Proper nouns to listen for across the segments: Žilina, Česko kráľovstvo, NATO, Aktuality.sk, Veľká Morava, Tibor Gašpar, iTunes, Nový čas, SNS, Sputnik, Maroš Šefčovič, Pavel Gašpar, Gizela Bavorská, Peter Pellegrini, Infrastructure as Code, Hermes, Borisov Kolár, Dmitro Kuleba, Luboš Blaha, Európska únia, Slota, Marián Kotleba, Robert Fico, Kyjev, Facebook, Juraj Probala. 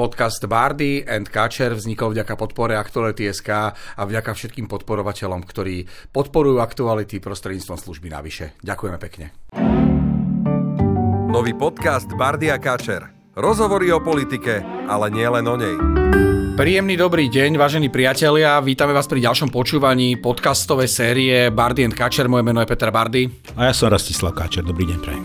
Podcast Bardy and Káčer vznikol vďaka podpore Aktuality.sk a vďaka všetkým podporovateľom, ktorí podporujú Aktuality prostredníctvom služby navyše. Ďakujeme pekne. Nový podcast Bardy a Káčer. Rozhovory o politike, ale nielen o nej. Príjemný dobrý deň, vážení priatelia. Vítame vás pri ďalšom počúvaní podcastovej série Bardy and Káčer. Moje meno je Peter Bardy. A ja som Rastislav Káčer. Dobrý deň, prajem.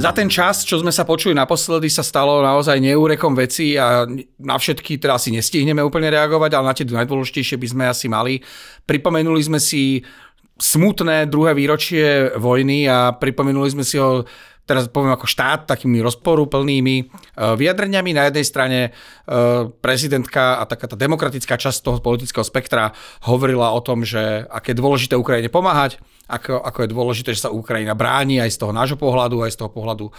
Za ten čas, čo sme sa počuli naposledy, sa stalo naozaj neúrekom veci a na všetky teda asi nestihneme úplne reagovať, ale na tie najdôležitejšie by sme asi mali. Pripomenuli sme si smutné 2. výročie vojny a pripomenuli sme si ho, teraz poviem ako štát, takými rozporúplnými vyjadreniami. Na jednej strane prezidentka a taká tá demokratická časť toho politického spektra hovorila o tom, že aké je dôležité Ukrajine pomáhať, ako je dôležité, že sa Ukrajina bráni aj z toho nášho pohľadu, aj z toho pohľadu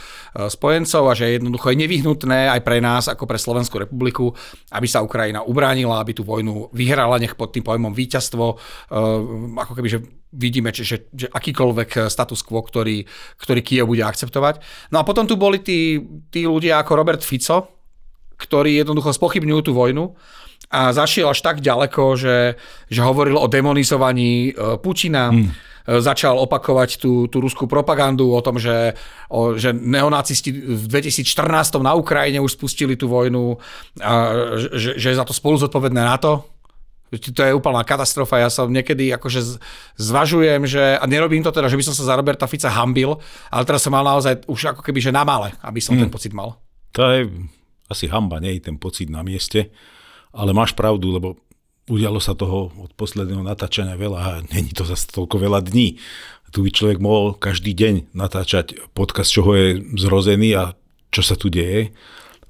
spojencov a že jednoducho je nevyhnutné aj pre nás, ako pre Slovenskú republiku, aby sa Ukrajina ubránila, aby tú vojnu vyhrala, nech pod tým pojmom víťazstvo, ako keby, že vidíme, že akýkoľvek status quo, ktorý Kyjev bude akceptovať. No a potom tu boli tí ľudia ako Robert Fico, ktorí jednoducho spochybňujú tú vojnu a zašiel až tak ďaleko, že hovoril o demonizovaní Putina, začal opakovať tú ruskú propagandu o tom, že neonacisti v 2014 na Ukrajine už spustili tú vojnu a že je za to spolu zodpovedné NATO. To je úplná katastrofa. Ja sa niekedy akože zvažujem, a nerobím to teda, že by som sa za Roberta Fica hambil, ale teraz som mal naozaj už ako keby, že na male, aby som ten pocit mal. To je asi hamba, nie je ten pocit na mieste, ale máš pravdu, lebo udialo sa toho od posledného natáčania veľa a není to zase toľko veľa dní. Tu by človek mohol každý deň natáčať podcast, čoho je zrozený a čo sa tu deje.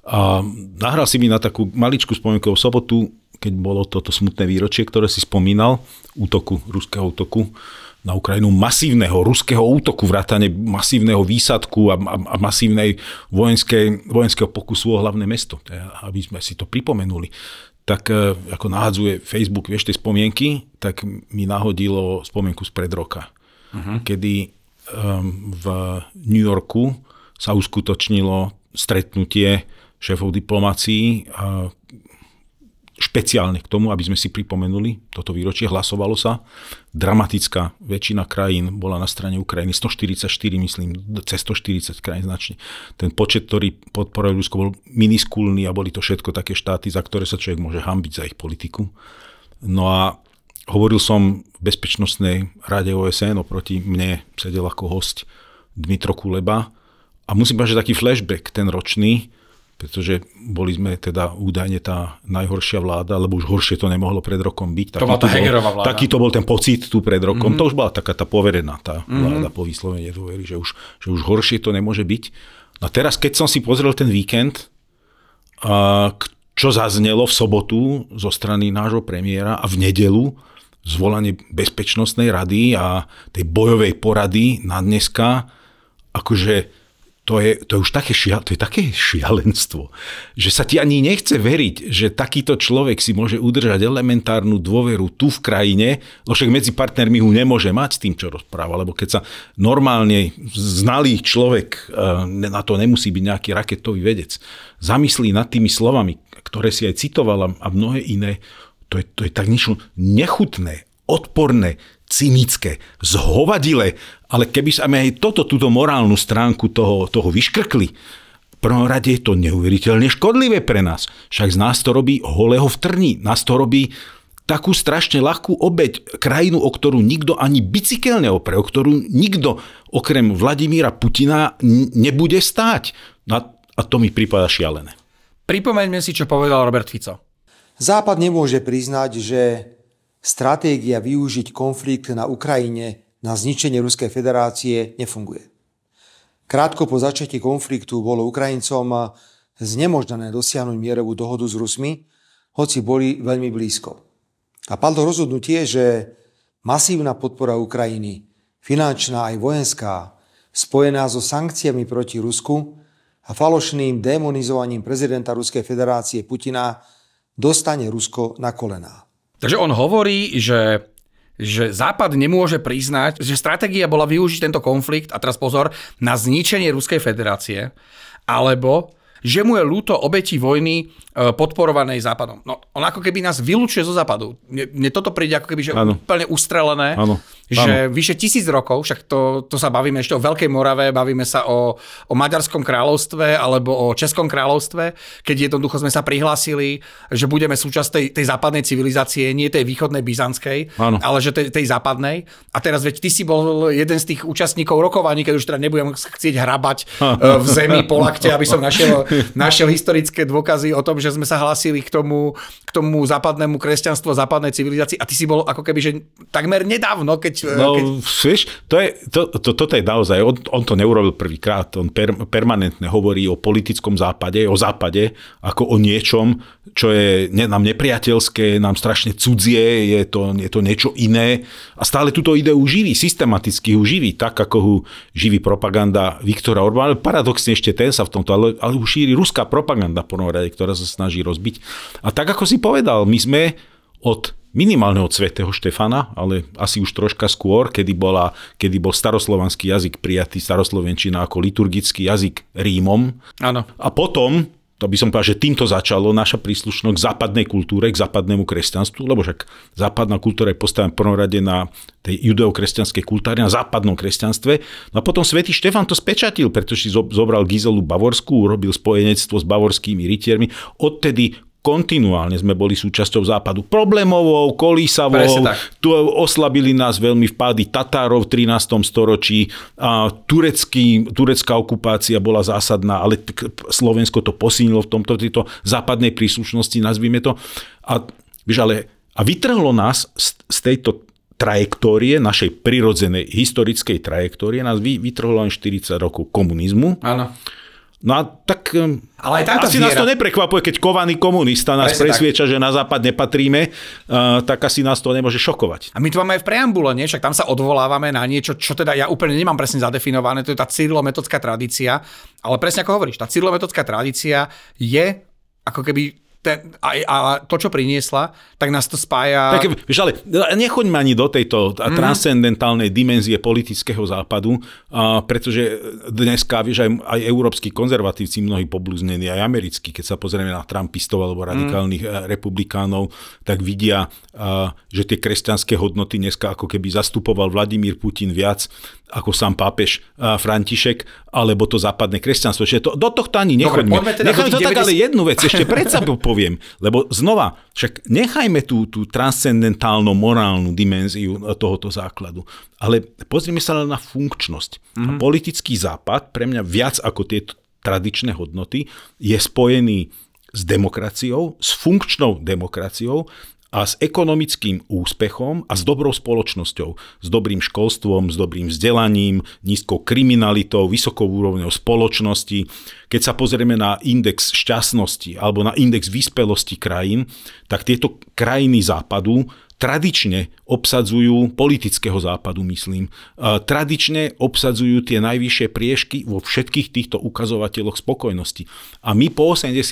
A nahral si mi na takú maličkú spomienku v sobotu, keď bolo toto smutné výročie, ktoré si spomínal, ruského útoku na Ukrajinu, masívneho ruského útoku, vrátane masívneho výsadku a masívnej vojenského pokusu o hlavné mesto, aby sme si to pripomenuli. Tak ako nahadzuje Facebook, vieš, tie spomienky, tak mi nahodilo spomienku spred roka, kedy v New Yorku sa uskutočnilo stretnutie šéfov diplomácií, špeciálne k tomu, aby sme si pripomenuli toto výročie, hlasovalo sa. Dramatická väčšina krajín bola na strane Ukrajiny, 144, myslím, cez 140 krajín značne. Ten počet, ktorý podporuje Rusko, bol miniskulný a boli to všetko také štáty, za ktoré sa človek môže hanbiť za ich politiku. No a hovoril som v Bezpečnostnej rade OSN, oproti mne sedel ako hosť Dmitro Kuleba a musím povedať, že taký flashback ten ročný, pretože boli sme teda údajne tá najhoršia vláda, lebo už horšie to nemohlo pred rokom byť. Taký to bol ten pocit tu pred rokom. To už bola taká tá poverená tá vláda po výslovene nedôvery, že už horšie to nemôže byť. A teraz, keď som si pozrel ten víkend, čo zaznelo v sobotu zo strany nášho premiéra a v nedeľu zvolanie Bezpečnostnej rady a tej bojovej porady na dneska, akože to je také šialenstvo, že sa ti ani nechce veriť, že takýto človek si môže udržať elementárnu dôveru tu v krajine, lebo však medzi partnermi ho nemôže mať s tým, čo rozpráva, lebo keď sa normálne znalý človek, na to nemusí byť nejaký raketový vedec, zamyslí nad tými slovami, ktoré si aj citoval a mnohé iné, to je tak niečo nechutné, odporné, cynické, zhovadile, ale keby sme aj túto morálnu stránku toho vyškrkli, v prvom rade je to neuveriteľne škodlivé pre nás. Však z nás to robí holého v trni, nás to robí takú strašne ľahkú obeť, krajinu, o ktorú nikto ani bicykel neopre, o ktorú nikto okrem Vladimíra Putina nebude stáť. A to mi pripadá šialené. Pripomeňme si, čo povedal Robert Fico. Západ nemôže priznať, že stratégia využiť konflikt na Ukrajine na zničenie Ruskej federácie nefunguje. Krátko po začiatí konfliktu bolo Ukrajincom znemožnené dosiahnuť mierovú dohodu s Rusmi, hoci boli veľmi blízko. A padlo rozhodnutie, že masívna podpora Ukrajiny, finančná aj vojenská, spojená so sankciami proti Rusku a falošným demonizovaním prezidenta Ruskej federácie Putina dostane Rusko na kolená. Takže on hovorí, že Západ nemôže priznať, že stratégia bola využiť tento konflikt, a teraz pozor, na zničenie Ruskej federácie, alebo že mu je ľúto obetí vojny podporovanej Západom. No, on ako keby nás vylúčuje zo Západu. Mne toto príde ako keby, že ano. Úplne ustrelené, ano. Že ano. Vyše 1000 rokov, však to sa bavíme ešte o Veľkej Morave, bavíme sa o Maďarskom kráľovstve alebo o Českom kráľovstve, keď jednoducho sme sa prihlásili, že budeme súčasť tej západnej civilizácie, nie tej východnej byzantskej, ano. Ale že tej západnej. A teraz veď ty si bol jeden z tých účastníkov rokovaní, keď už teda nebudem chcieť hrabať v zemi po lakte, aby som našiel historické dôkazy o tom, že sme sa hlásili k tomu západnému kresťanstvu, západnej civilizácii, a ty si bol ako keby, že takmer nedávno, keď... No, vieš, toto je naozaj, on to neurobil prvýkrát, on permanentne hovorí o politickom západe, o západe, ako o niečom, čo je nám nepriateľské, nám strašne cudzie, je to niečo iné a stále túto ideu živí, systematicky ju živí, tak ako ho živí propaganda Viktora Orbána, paradoxne ešte ten sa v tomto, ale už šíri ruská propaganda po norade, ktorá sa snaží rozbiť. A tak, ako si povedal, my sme od minimálneho svätého Štefana, ale asi už troška skôr, kedy bol staroslovanský jazyk prijatý, staroslovenčina ako liturgický jazyk Rímom. Áno. A potom, to by som povedal, že týmto začalo naša príslušnosť k západnej kultúre, k západnému kresťanstvu, lebo však západná kultúra je postavená prvorade na tej judeokresťanskej kultúre, na západnom kresťanstve. No a potom svätý Štefan to spečatil, pretože si zobral Gizelu Bavorskú, urobil spojenectvo s bavorskými rytiermi. Odtedy kontinuálne sme boli súčasťou západu. Problémovou, kolísavou, tu oslabili nás veľmi vpády Tatárov v 13. storočí, turecká okupácia bola zásadná, ale Slovensko to posilnilo v tomto tejto západnej príslušnosti, nazvime to. A vytrhlo nás z tejto trajektórie, našej prirodzenej historickej trajektórie, nás vytrhlo len 40 rokov komunizmu. Áno. No a tak ale aj asi nás to neprekvapuje, keď kovaný komunista nás presvieča, že na západ nepatríme, tak asi nás to nemôže šokovať. A my to máme aj v preambule, nie? Však tam sa odvolávame na niečo, čo teda ja úplne nemám presne zadefinované, to je tá cyrilometodská tradícia, ale presne ako hovoríš, tá cyrilometodská tradícia je ako keby... A to, čo priniesla, tak nás to spája... Tak, vieš, ale nechoďme ani do tejto transcendentálnej dimenzie politického západu, pretože dneska, vieš, aj európsky konzervatívci mnohí poblúznení, aj americkí, keď sa pozrieme na trumpistov alebo radikálnych republikánov, tak vidia, že tie kresťanské hodnoty dneska ako keby zastupoval Vladimír Putin viac ako sám pápež František, alebo to západné kresťanstvo. Čiže do tohto ani nechoďme. Nechajme to tak, ale jednu vec ešte predsa poviem, lebo znova, však nechajme tú transcendentálno-morálnu dimenziu tohoto základu, ale pozrime sa na funkčnosť. A politický západ, pre mňa viac ako tieto tradičné hodnoty, je spojený s demokraciou, s funkčnou demokraciou a s ekonomickým úspechom a s dobrou spoločnosťou, s dobrým školstvom, s dobrým vzdelaním, nízkou kriminalitou, vysokou úrovňou spoločnosti. Keď sa pozrieme na index šťastnosti alebo na index vyspelosti krajín, tak tieto krajiny západu tradične obsadzujú, politického západu myslím, tradične obsadzujú tie najvyššie priežky vo všetkých týchto ukazovateľoch spokojnosti. A my po 89.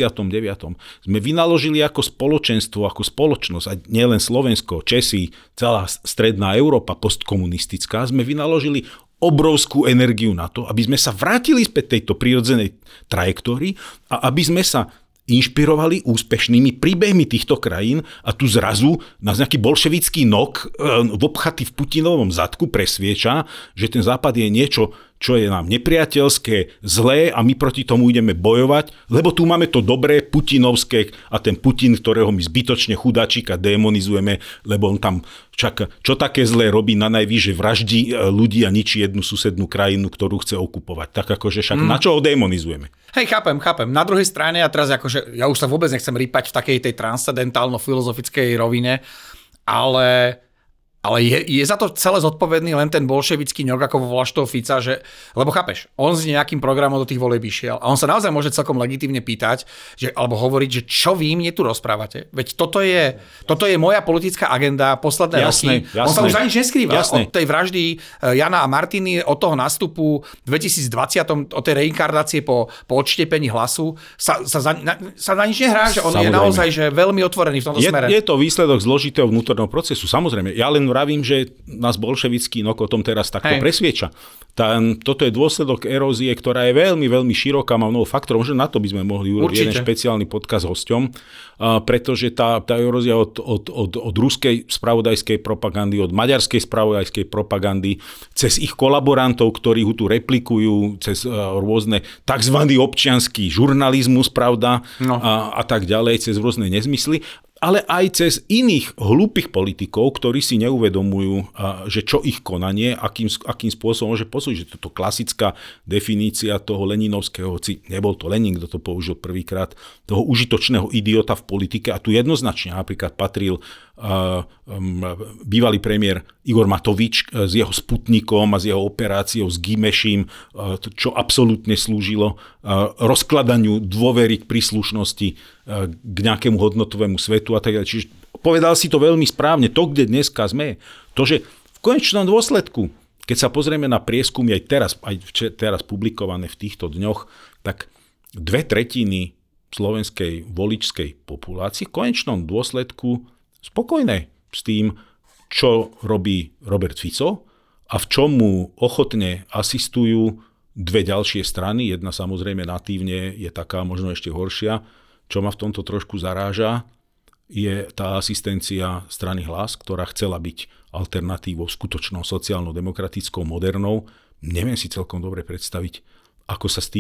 sme vynaložili ako spoločenstvo, ako spoločnosť, a nielen Slovensko, Česi, celá stredná Európa postkomunistická, sme vynaložili obrovskú energiu na to, aby sme sa vrátili späť tejto prirodzenej trajektórii a aby sme sa inšpirovali úspešnými príbehmi týchto krajín, a tu zrazu nás nejaký bolševický nok obchatý v Putinovom zadku presvieča, že ten západ je niečo, čo je nám nepriateľské, zlé, a my proti tomu ideme bojovať, lebo tu máme to dobré putinovské a ten Putin, ktorého my zbytočne chudáčika demonizujeme, lebo on tam čaká, čo také zlé robí, na najvyššie vraždí ľudí a ničí jednu susednú krajinu, ktorú chce okupovať. Tak akože však na čo ho demonizujeme? Hej, chápem. Na druhej strane, a teraz akože ja už sa vôbec nechcem rýpať v takej tej transcendentálno-filozofickej rovine, ale je za to celé zodpovedný len ten bolševický ňok, ako voláš toho Fica, že, lebo chápeš, on s nejakým programom do tých volieb išiel a on sa naozaj môže celkom legitímne pýtať, alebo hovoriť, že čo vy mne tu rozprávate? Veď toto je moja politická agenda posledné roky. On sa už za nič neskrýva. Od tej vraždy Jana a Martiny, od toho nástupu 2020, od tej reinkarnácie po odštepení hlasu, sa na nič nehrá, že on je naozaj že veľmi otvorený v tomto smere. Je to výsledok zložitého vnútorného procesu. Samozrejme, ja len vravím, že nás bolševický nok o tom teraz takto presvieča. Toto je dôsledok erózie, ktorá je veľmi, veľmi široká, má mnoho faktorov. Možno na to by sme mohli urobiť jeden špeciálny podcast s hosťom, pretože tá erózia od ruskej spravodajskej propagandy, od maďarskej spravodajskej propagandy, cez ich kolaborantov, ktorí ho tu replikujú, cez rôzne tzv. Občiansky žurnalizmus, pravda, a tak ďalej, cez rôzne nezmysly, ale aj cez iných hlúpych politikov, ktorí si neuvedomujú, že čo ich konanie, akým spôsobom môže posúdiť. Že toto klasická definícia toho leninovského, hoci nebol to Lenin, kto to použil prvýkrát, toho užitočného idiota v politike. A tu jednoznačne napríklad patril bývalý premiér Igor Matovič s jeho Sputnikom a s jeho operáciou s Gimeším, čo absolútne slúžilo rozkladaniu dôvery k príslušnosti k nejakému hodnotovému svetu a tak ďalej. Čiže povedal si to veľmi správne, to, kde dneska sme, to, že v konečnom dôsledku, keď sa pozrieme na prieskumy aj teraz publikované v týchto dňoch, tak 2/3 slovenskej voličskej populácie v konečnom dôsledku spokojné s tým, čo robí Robert Fico a v čom mu ochotne asistujú dve ďalšie strany. Jedna samozrejme natívne je taká možno ešte horšia. Čo ma v tomto trošku zaráža, je tá asistencia strany Hlas, ktorá chcela byť alternatívou skutočnou sociálno-demokratickou, modernou. Neviem si celkom dobre predstaviť, ako sa s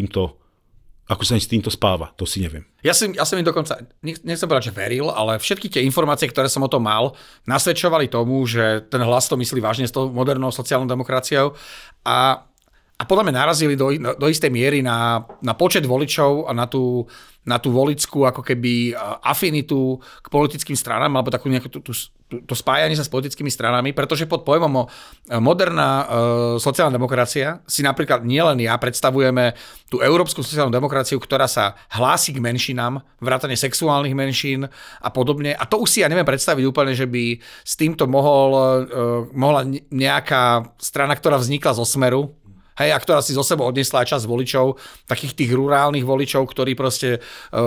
týmto spáva. To si neviem. Ja som im dokonca, nechcem povedať, že veril, ale všetky tie informácie, ktoré som o tom mal, nasvedčovali tomu, že ten Hlas to myslí vážne s tou modernou sociálnou demokraciou a podľa mňa narazili do istej miery na počet voličov a na tú voličskú ako keby afinitu k politickým stranám, alebo takú nejakú to spájanie sa s politickými stranami, pretože pod pojmom moderná sociálna demokracia si napríklad nielen ja predstavujeme tú európsku sociálnu demokraciu, ktorá sa hlási k menšinám, vrátane sexuálnych menšín a podobne. A to už si ja neviem predstaviť úplne, že by s týmto mohla nejaká strana, ktorá vznikla zo Smeru, a ktorá si zo sebou odnesla časť voličov, takých tých rurálnych voličov, ktorí proste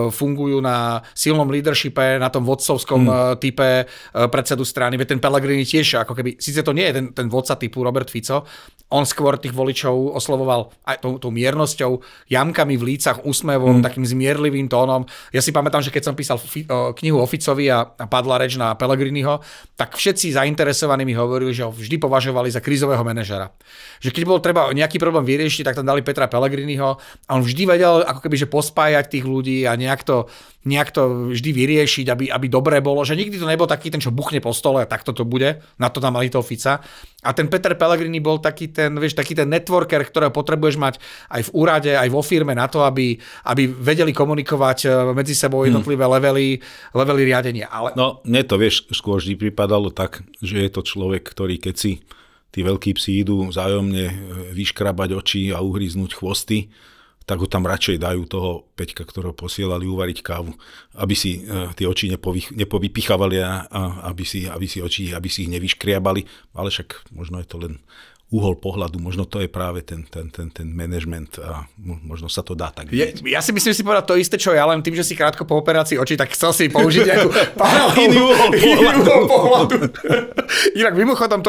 fungujú na silnom leadershipe, na tom vodcovskom type predsedu strany. Veď ten Pellegrini tiež, ako keby, síce to nie je ten vodca typu Robert Fico, on skôr tých voličov oslovoval aj tou miernosťou, jamkami v lícach, úsmevom, takým zmierlivým tónom. Ja si pamätám, že keď som písal knihu o Ficovi a padla reč na Pellegriniho, tak všetci zainteresovaní mi hovorili, že ho vždy považovali za krízového manažera. Že keď bol treba nejaký problém vyriešiť, tak tam dali Petra Pellegriniho a on vždy vedel ako keby, že pospájať tých ľudí a nejak to vždy vyriešiť, aby dobre bolo, že nikdy to nebol taký ten, čo buchne po stole a takto to bude, na to tam mali toho Fica. A ten Peter Pellegrini bol taký ten networker, ktorého potrebuješ mať aj v úrade, aj vo firme na to, aby vedeli komunikovať medzi sebou jednotlivé levely riadenia. Ale... No, mne to, vieš, skôr vždy pripadalo tak, že je to človek, ktorý keď si tí veľkí psi idú vzájomne vyškrabať oči a uhryznúť chvosty, tak ho tam radšej dajú toho Peťka, ktorého posielali uvariť kávu, aby si tie oči nepovypichávali a aby si ich nevyškriabali. Ale však možno je to len uhol pohľadu, možno to je práve ten management a možno sa to dá tak vidieť. Ja si myslím, že si povedal to isté, čo ja, len tým, že si krátko po operácii očí, tak chcel si použiť nejakú iný uhol pohľadu. Inak mimochodom,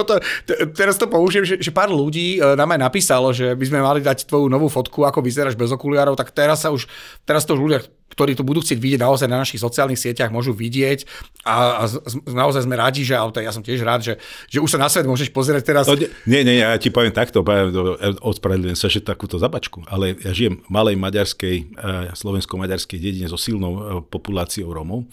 teraz to použijem, že pár ľudí nám aj napísalo, že by sme mali dať tvoju novú fotku, ako vyzeráš bez okuliárov, tak teraz to už ľudia, ktorí to budú chcieť vidieť naozaj na našich sociálnych sieťach, môžu vidieť a naozaj sme radi, že ja som tiež rád, že už sa na svet môžeš pozerať teraz. Nie, ja ti poviem takto, odspravedlňujem sa, že takúto zabačku, ale ja žijem v malej maďarskej, slovensko-maďarskej dedine so silnou populáciou Rómov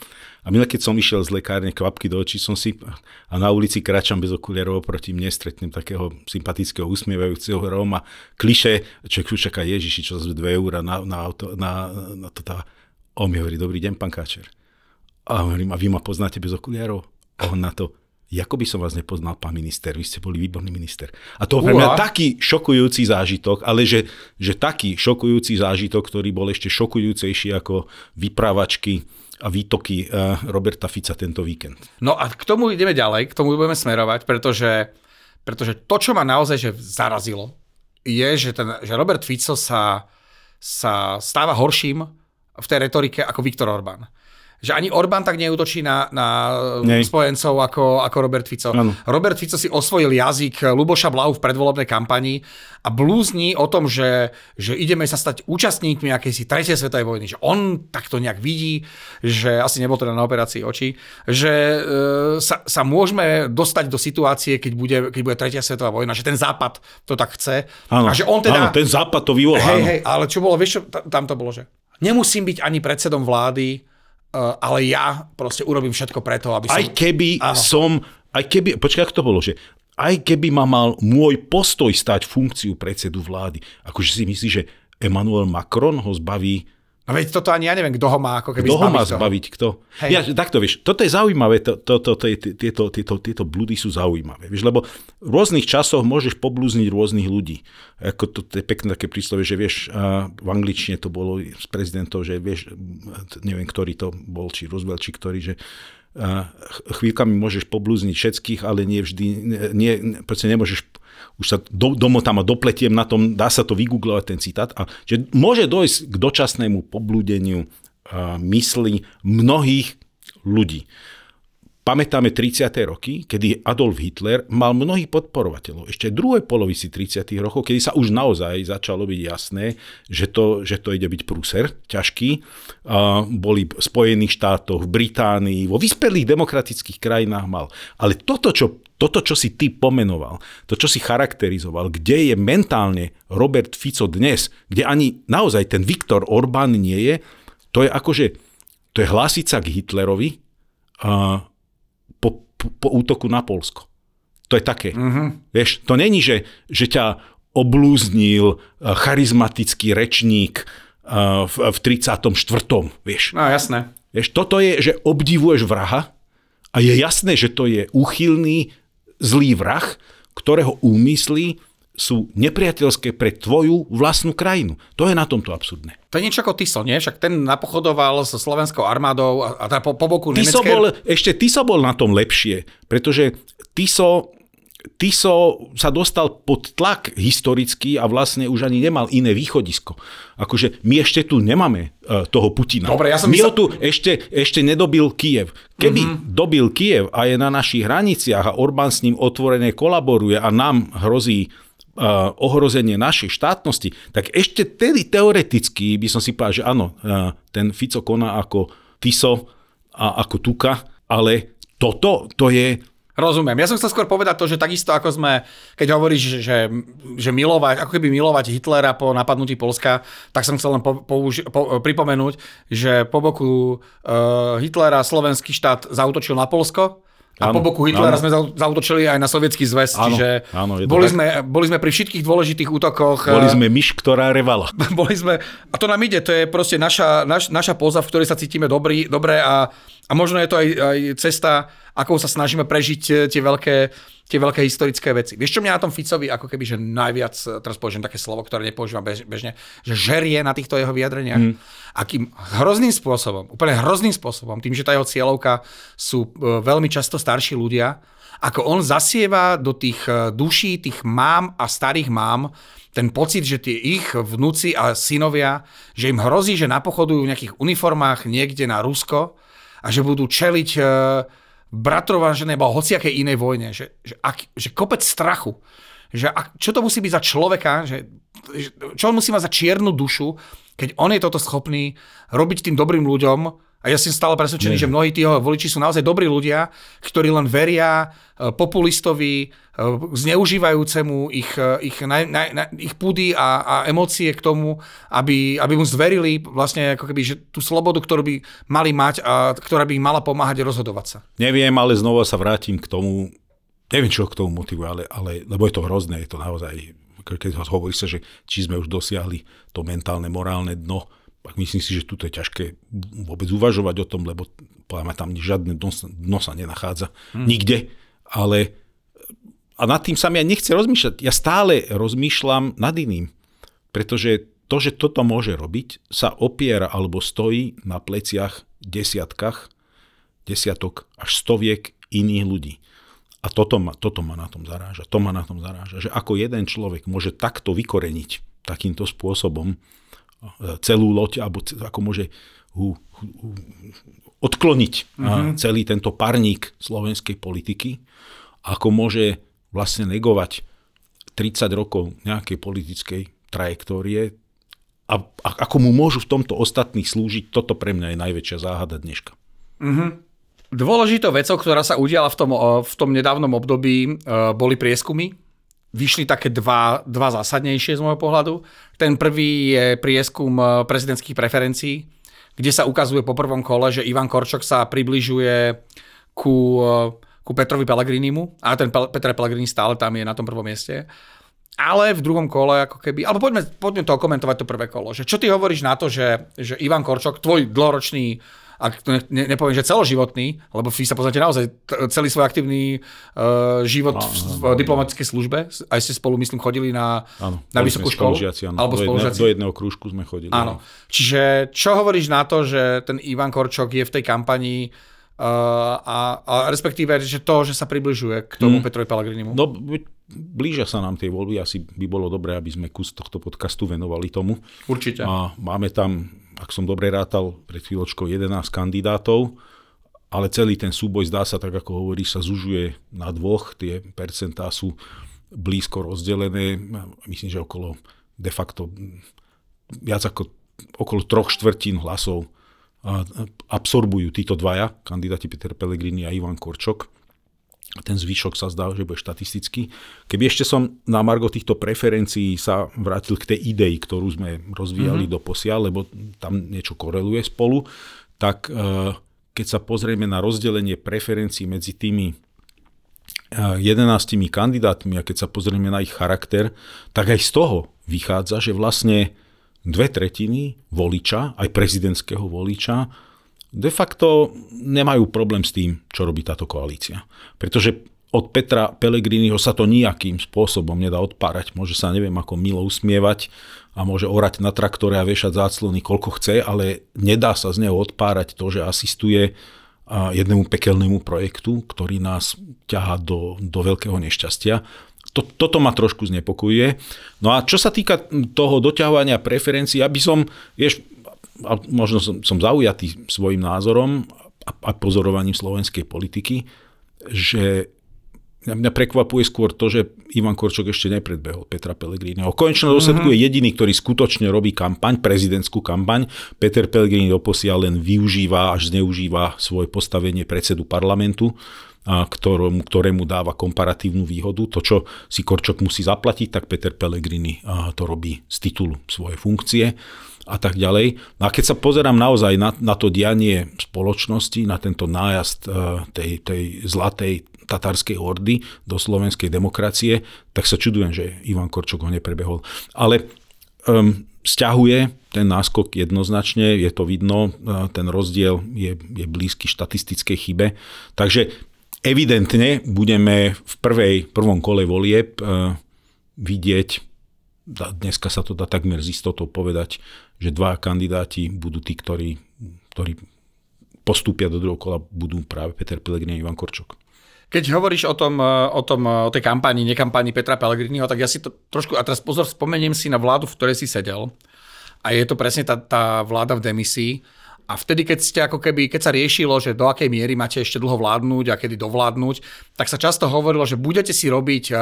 a minule, keď som išiel z lekárne kvapky do očí, a na ulici kráčam bez okuliarov, proti mne stretnem takého sympatického, usmievajúceho Róma, klišé, čo čaká Ježiši, čo za 2 € na auto, na to tá. On mi hovorí, dobrý deň, pán Káčer. A hovorím, a vy ma poznáte bez okuliarov? A on na to, ako by som vás nepoznal, pán minister, vy ste boli výborný minister. A to pre mňa taký šokujúci zážitok, ale že taký šokujúci zážitok, ktorý bol ešte šokujúcejší ako vyprávačky a výtoky Roberta Fica tento víkend. No a k tomu ideme ďalej, k tomu budeme smerovať, pretože to, čo ma naozaj že zarazilo, je, že Robert Fico sa stáva horším v tej retorike ako Viktor Orbán. Že ani Orbán tak neútočí na spojencov ako Robert Fico. Ano. Robert Fico si osvojil jazyk Luboša Blahu v predvolebnej kampani a blúzni o tom, že ideme sa stať účastníkmi akejsi tretej svetovej vojny. Že on takto nejak vidí, že asi nebol teda na operácii očí, že sa môžeme dostať do situácie, keď bude tretia svetová vojna, že ten Západ to tak chce. Ano. A že on teda... Ano, ten Západ to vyvolá. Hej, ale čo bolo, vieš, tam to bolo, že nemusím byť ani predsedom vlády, ale ja proste urobím všetko preto, aby som... Počkaj, ako to bolo, že aj keby ma mal môj postoj stať funkciu predsedu vlády, akože si myslíš, že Emmanuel Macron ho zbaví... No veď toto ani ja neviem, kto ho má ako keby zbaviť. Kto ho má zbaviť, kto? Ja, takto vieš, toto je zaujímavé, tieto blúdy sú zaujímavé, vieš, lebo v rôznych časoch môžeš poblúzniť rôznych ľudí. Ako to je pekné také príslovie, že vieš, v angličtine to bolo s prezidentom, že vieš, neviem, ktorý to bol, či Roosevelt, či ktorý, že chvíľkami môžeš poblúzniť všetkých, ale nie vždy, proste nemôžeš... Už sa tam dopletiem na tom, dá sa to vygooglovať ten citát. A že môže dojsť k dočasnému poblúdeniu mysli mnohých ľudí. Pamätáme 30. roky, kedy Adolf Hitler mal mnohých podporovateľov. Ešte druhej polovici 30. rokov, kedy sa už naozaj začalo byť jasné, že to ide byť prúser ťažký. Boli v Spojených štátoch, v Británii, vo vyspelých demokratických krajinách mal. Ale toto, čo si ty pomenoval, to, čo si charakterizoval, kde je mentálne Robert Fico dnes, kde ani naozaj ten Viktor Orbán nie je, to je akože, to je hlásiť sa k Hitlerovi po útoku na Poľsko. To je také. Mm-hmm. Vieš, to není, že ťa oblúznil charizmatický rečník v 34. Vieš. No jasné. Vieš, toto je, že obdivuješ vraha a je jasné, že to je úchylný zlý vrah, ktorého úmysly sú nepriateľské pre tvoju vlastnú krajinu. To je na tomto absurdné. To je niečo ako Tiso, nie? Však ten napochodoval so slovenskou armádou a teda po boku nemeckej... Tiso bol na tom lepšie, pretože Tiso sa dostal pod tlak historický a vlastne už ani nemal iné východisko. Akože my ešte tu nemáme toho Putina. Dobre, ja som my ho tu ešte nedobil Kyjev. Keby dobil Kyjev a je na našich hraniciach a Orbán s ním otvorene kolaboruje a nám hrozí ohrozenie našej štátnosti, tak ešte tedy teoreticky by som si povedal, že áno, ten Fico koná ako Tiso a ako Tuka, ale toto to je... Rozumiem. Ja som chcel skôr povedať to, že takisto ako sme, keď hovoríš, že milovať, ako keby milovať Hitlera po napadnutí Poľska, tak som chcel len pripomenúť, že po boku Hitlera slovenský štát zaútočil na Poľsko a po boku Hitlera sme zaútočili aj na Sovietský zväz, čiže boli sme pri všetkých dôležitých útokoch. Boli sme myš, ktorá revala. A to nám ide, to je proste naša póza, v ktorej sa cítime dobré a možno je to aj cesta, akou sa snažíme prežiť tie veľké historické veci. Vieš, čo mňa na tom Ficovi ako keby, že najviac, teraz použijem také slovo, ktoré nepoužívam bežne, že žerie na týchto jeho vyjadreniach. Akým úplne hrozným spôsobom, tým, že tá jeho cieľovka sú veľmi často starší ľudia, ako on zasieva do tých duší, tých mám a starých mám, ten pocit, že tie ich vnúci a synovia, že im hrozí, že napochodujú v nejakých uniformách niekde na Rusko a že budú čeliť... bratrovanžené, alebo hociakej inej vojne, že kopec strachu, že čo to musí byť za človeka, čo on musí mať za čiernu dušu, keď on je toto schopný robiť tým dobrým ľuďom, a ja som stále presvedčený, že mnohí tí voliči sú naozaj dobrí ľudia, ktorí len veria populistovi, zneužívajúcemu ich púdy a emócie k tomu, aby mu zverili vlastne ako keby, že tú slobodu, ktorú by mali mať a ktorá by im mala pomáhať rozhodovať sa. Neviem, ale znova sa vrátim k tomu, neviem, čo k tomu motivuje, ale lebo je to hrozné, je to naozaj, keď hovorí sa, že či sme už dosiahli to mentálne, morálne dno, tak myslím si, že tu je ťažké vôbec uvažovať o tom, lebo poviem, tam žiadne dno sa nenachádza. Nikde. Ale a nad tým sa mi aj nechce rozmýšľať. Ja stále rozmýšľam nad iným. Pretože to, že toto môže robiť, sa opiera alebo stojí na pleciach desiatok až stoviek iných ľudí. A toto ma na tom zaráža. Že ako jeden človek môže takto vykoreniť takýmto spôsobom celú loď, alebo ako môže odkloniť celý tento parník slovenskej politiky, ako môže vlastne negovať 30 rokov nejakej politickej trajektórie a ako mu môžu v tomto ostatných slúžiť, toto pre mňa je najväčšia záhada dneška. Dôležitou vecou, ktorá sa udiala v tom nedávnom období, boli prieskumy. Vyšli také dva zásadnejšie z môjho pohľadu. Ten prvý je prieskum prezidentských preferencií, kde sa ukazuje po prvom kole, že Ivan Korčok sa približuje ku Petrovi Pellegrinimu. A ten Peter Pellegrini stále tam je na tom prvom mieste. Ale v druhom kole ako keby... Alebo poďme to komentovať, to prvé kolo. Že čo ty hovoríš na to, že Ivan Korčok, tvoj dlhoročný, ak to nepoviem, že celoživotný, lebo vy sa poznáte naozaj celý svoj aktívny život v diplomatickej službe. Aj ste spolu, myslím, chodili na vysokú školu. Alebo spolužiaci. Do jedného krúžku sme chodili. Áno. Čiže čo hovoríš na to, že ten Ivan Korčok je v tej kampanii a respektíve, že to, že sa približuje k tomu Petrovi Pellegrinimu? No, blížia sa nám tie voľby. Asi by bolo dobré, aby sme kus tohto podcastu venovali tomu. Určite. A máme tam, ak som dobre rátal, pred chvíľočkou 11 kandidátov, ale celý ten súboj, zdá sa, tak ako hovorí, sa zužuje na dvoch. Tie percentá sú blízko rozdelené, myslím, že okolo de facto viac ako okolo 3/4 hlasov absorbujú títo dvaja, kandidáti Peter Pellegrini a Ivan Korčok. Ten zvyšok sa zdá, že bude štatistický. Keby ešte som na margo týchto preferencií sa vrátil k tej idei, ktorú sme rozvíjali doposiaľ, lebo tam niečo koreluje spolu, tak keď sa pozrieme na rozdelenie preferencií medzi tými 11 kandidátmi a keď sa pozrieme na ich charakter, tak aj z toho vychádza, že vlastne 2/3 voliča, aj prezidentského voliča, de facto nemajú problém s tým, čo robí táto koalícia. Pretože od Petra Pellegriniho sa to nejakým spôsobom nedá odpárať. Môže sa, neviem, ako milo usmievať a môže orať na traktore a viešať záclony, koľko chce, ale nedá sa z neho odpárať to, že asistuje jednému pekelnému projektu, ktorý nás ťahá do veľkého nešťastia. Toto ma trošku znepokojuje. No a čo sa týka toho doťahovania preferencií, aby som... A možno som zaujatý svojím názorom a pozorovaním slovenskej politiky, že mňa prekvapuje skôr to, že Ivan Korčok ešte nepredbehol Petra Pellegriniho. Konečne dôsledku je jediný, ktorý skutočne robí kampaň, prezidentskú kampaň. Peter Pellegrini doposiaľ len využíva, až zneužíva svoje postavenie predsedu parlamentu, ktorému dáva komparatívnu výhodu. To, čo si Korčok musí zaplatiť, tak Peter Pellegrini to robí z titulu svojej funkcie a tak ďalej. No a keď sa pozerám naozaj na to dianie spoločnosti, na tento nájazd tej zlatej tatárskej hordy do slovenskej demokracie, tak sa čudujem, že Ivan Korčok ho neprebehol. Ale sťahuje ten náskok jednoznačne, je to vidno, ten rozdiel je blízky štatistickej chybe. Takže evidentne budeme v prvom kole volieb vidieť, dneska sa to dá takmer s istotou povedať, že dva kandidáti budú tí, ktorí postúpia do druhého kola, budú práve Peter Pellegrini a Ivan Korčok. Keď hovoríš o tej kampani, nekampani Petra Pellegriniho, tak ja si to trošku, a teraz pozor, spomeniem si na vládu, v ktorej si sedel, a je to presne tá vláda v demisii. A vtedy, keď sa riešilo, že do akej miery máte ešte dlho vládnuť a kedy dovládnuť, tak sa často hovorilo, že budete si robiť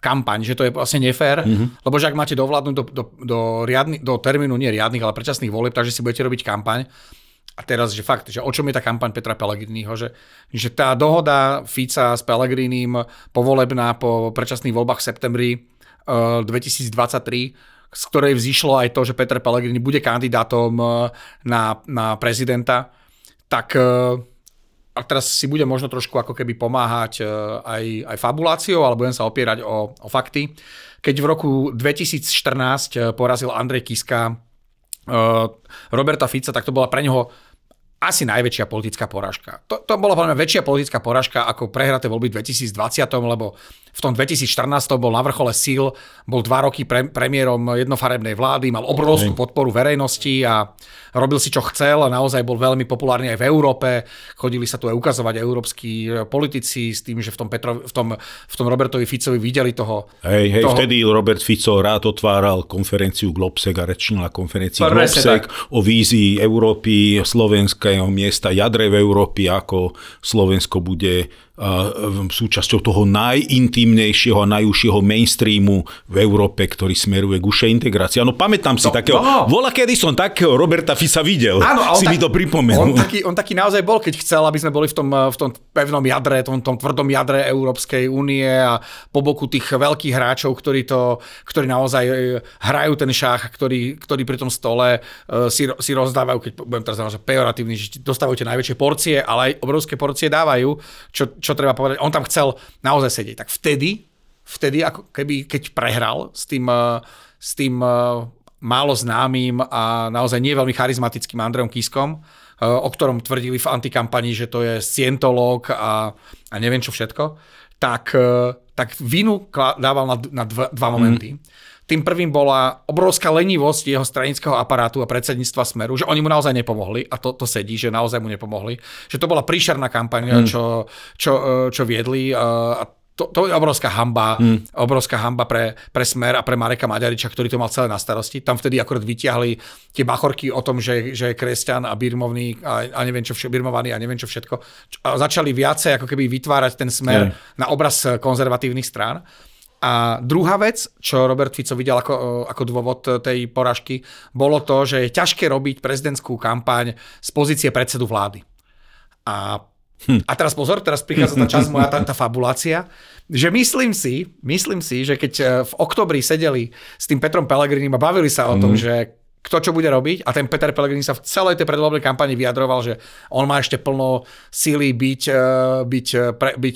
kampaň, že to je vlastne nefér, lebo že ak máte dovládnuť do termínu nie riadnych, ale predčasných volieb, takže si budete robiť kampaň. A teraz, že fakt, že o čom je tá kampaň Petra Pellegriniho, že tá dohoda Fica s Pellegrinim povolebná po predčasných voľbách v septembri 2023, z ktorej vzišlo aj to, že Peter Pellegrini bude kandidátom na prezidenta, tak a teraz si bude možno trošku ako keby pomáhať aj fabuláciou, ale budem sa opierať o fakty. Keď v roku 2014 porazil Andrej Kiska Roberta Fica, tak to bola pre neho asi najväčšia politická porážka. To bola pre mňa väčšia politická porážka ako prehraté voľby v 2020, lebo V tom 2014 bol na vrchole síl, bol 2 roky premiérom jednofarebnej vlády, mal obrovskú podporu verejnosti a robil si, čo chcel, a naozaj bol veľmi populárny aj v Európe. Chodili sa tu aj ukazovať európski politici s tým, že v tom Robertovi Ficovi videli toho. Hej, vtedy Robert Fico rád otváral konferenciu Globsec a rečnil na konferencii Globsec o vízii Európy, slovenského miesta, jadre v Európy, ako Slovensko bude súčasťou toho najintímnejšieho a najúžšieho mainstreamu v Európe, ktorý smeruje k ušej integrácii. Áno, pamätám si takého, volakedy som takého Roberta Fica videl, si mi to pripomenul. On taký naozaj bol, keď chcel, aby sme boli v tom pevnom jadre, tom tvrdom jadre Európskej únie a po boku tých veľkých hráčov, ktorí naozaj hrajú ten šach, ktorí pri tom stole si rozdávajú, keď budem teraz naozaj pejoratívny, že dostávajte najväčšie porcie, ale aj obrovské porcie dávajú, čo treba povedať, on tam chcel naozaj sedieť. Tak vtedy ako keby, keď prehral s tým málo známym a naozaj nie veľmi charizmatickým Andrejom Kiskom, o ktorom tvrdili v antikampani, že to je scientológ a neviem čo všetko, tak vinu dával na dva momenty. Tým prvým bola obrovská lenivosť jeho stranického aparátu a predsedníctva Smeru, že oni mu naozaj nepomohli, a to sedí, že naozaj mu nepomohli. Že to bola príšerná kampaň, čo viedli, a to je obrovská hanba, pre Smer a pre Mareka Maďariča, ktorý to mal celé na starosti. Tam vtedy akorát vytiahli tie bachorky o tom, že je kresťan a birmovník a neviem čo birmovaný a neviem čo všetko. A začali viacej ako keby vytvárať ten Smer na obraz konzervatívnych strán. A druhá vec, čo Robert Fico videl ako dôvod tej poražky, bolo to, že je ťažké robiť prezidentskú kampaň z pozície predsedu vlády. A teraz pozor, teraz prichádza tá časť moja, tá fabulácia, že myslím si, že keď v októbri sedeli s tým Petrom Pellegrinim a bavili sa o tom, že kto čo bude robiť, a ten Peter Pellegrini sa v celej tej predvoľbnej kampani vyjadroval, že on má ešte plno síly byť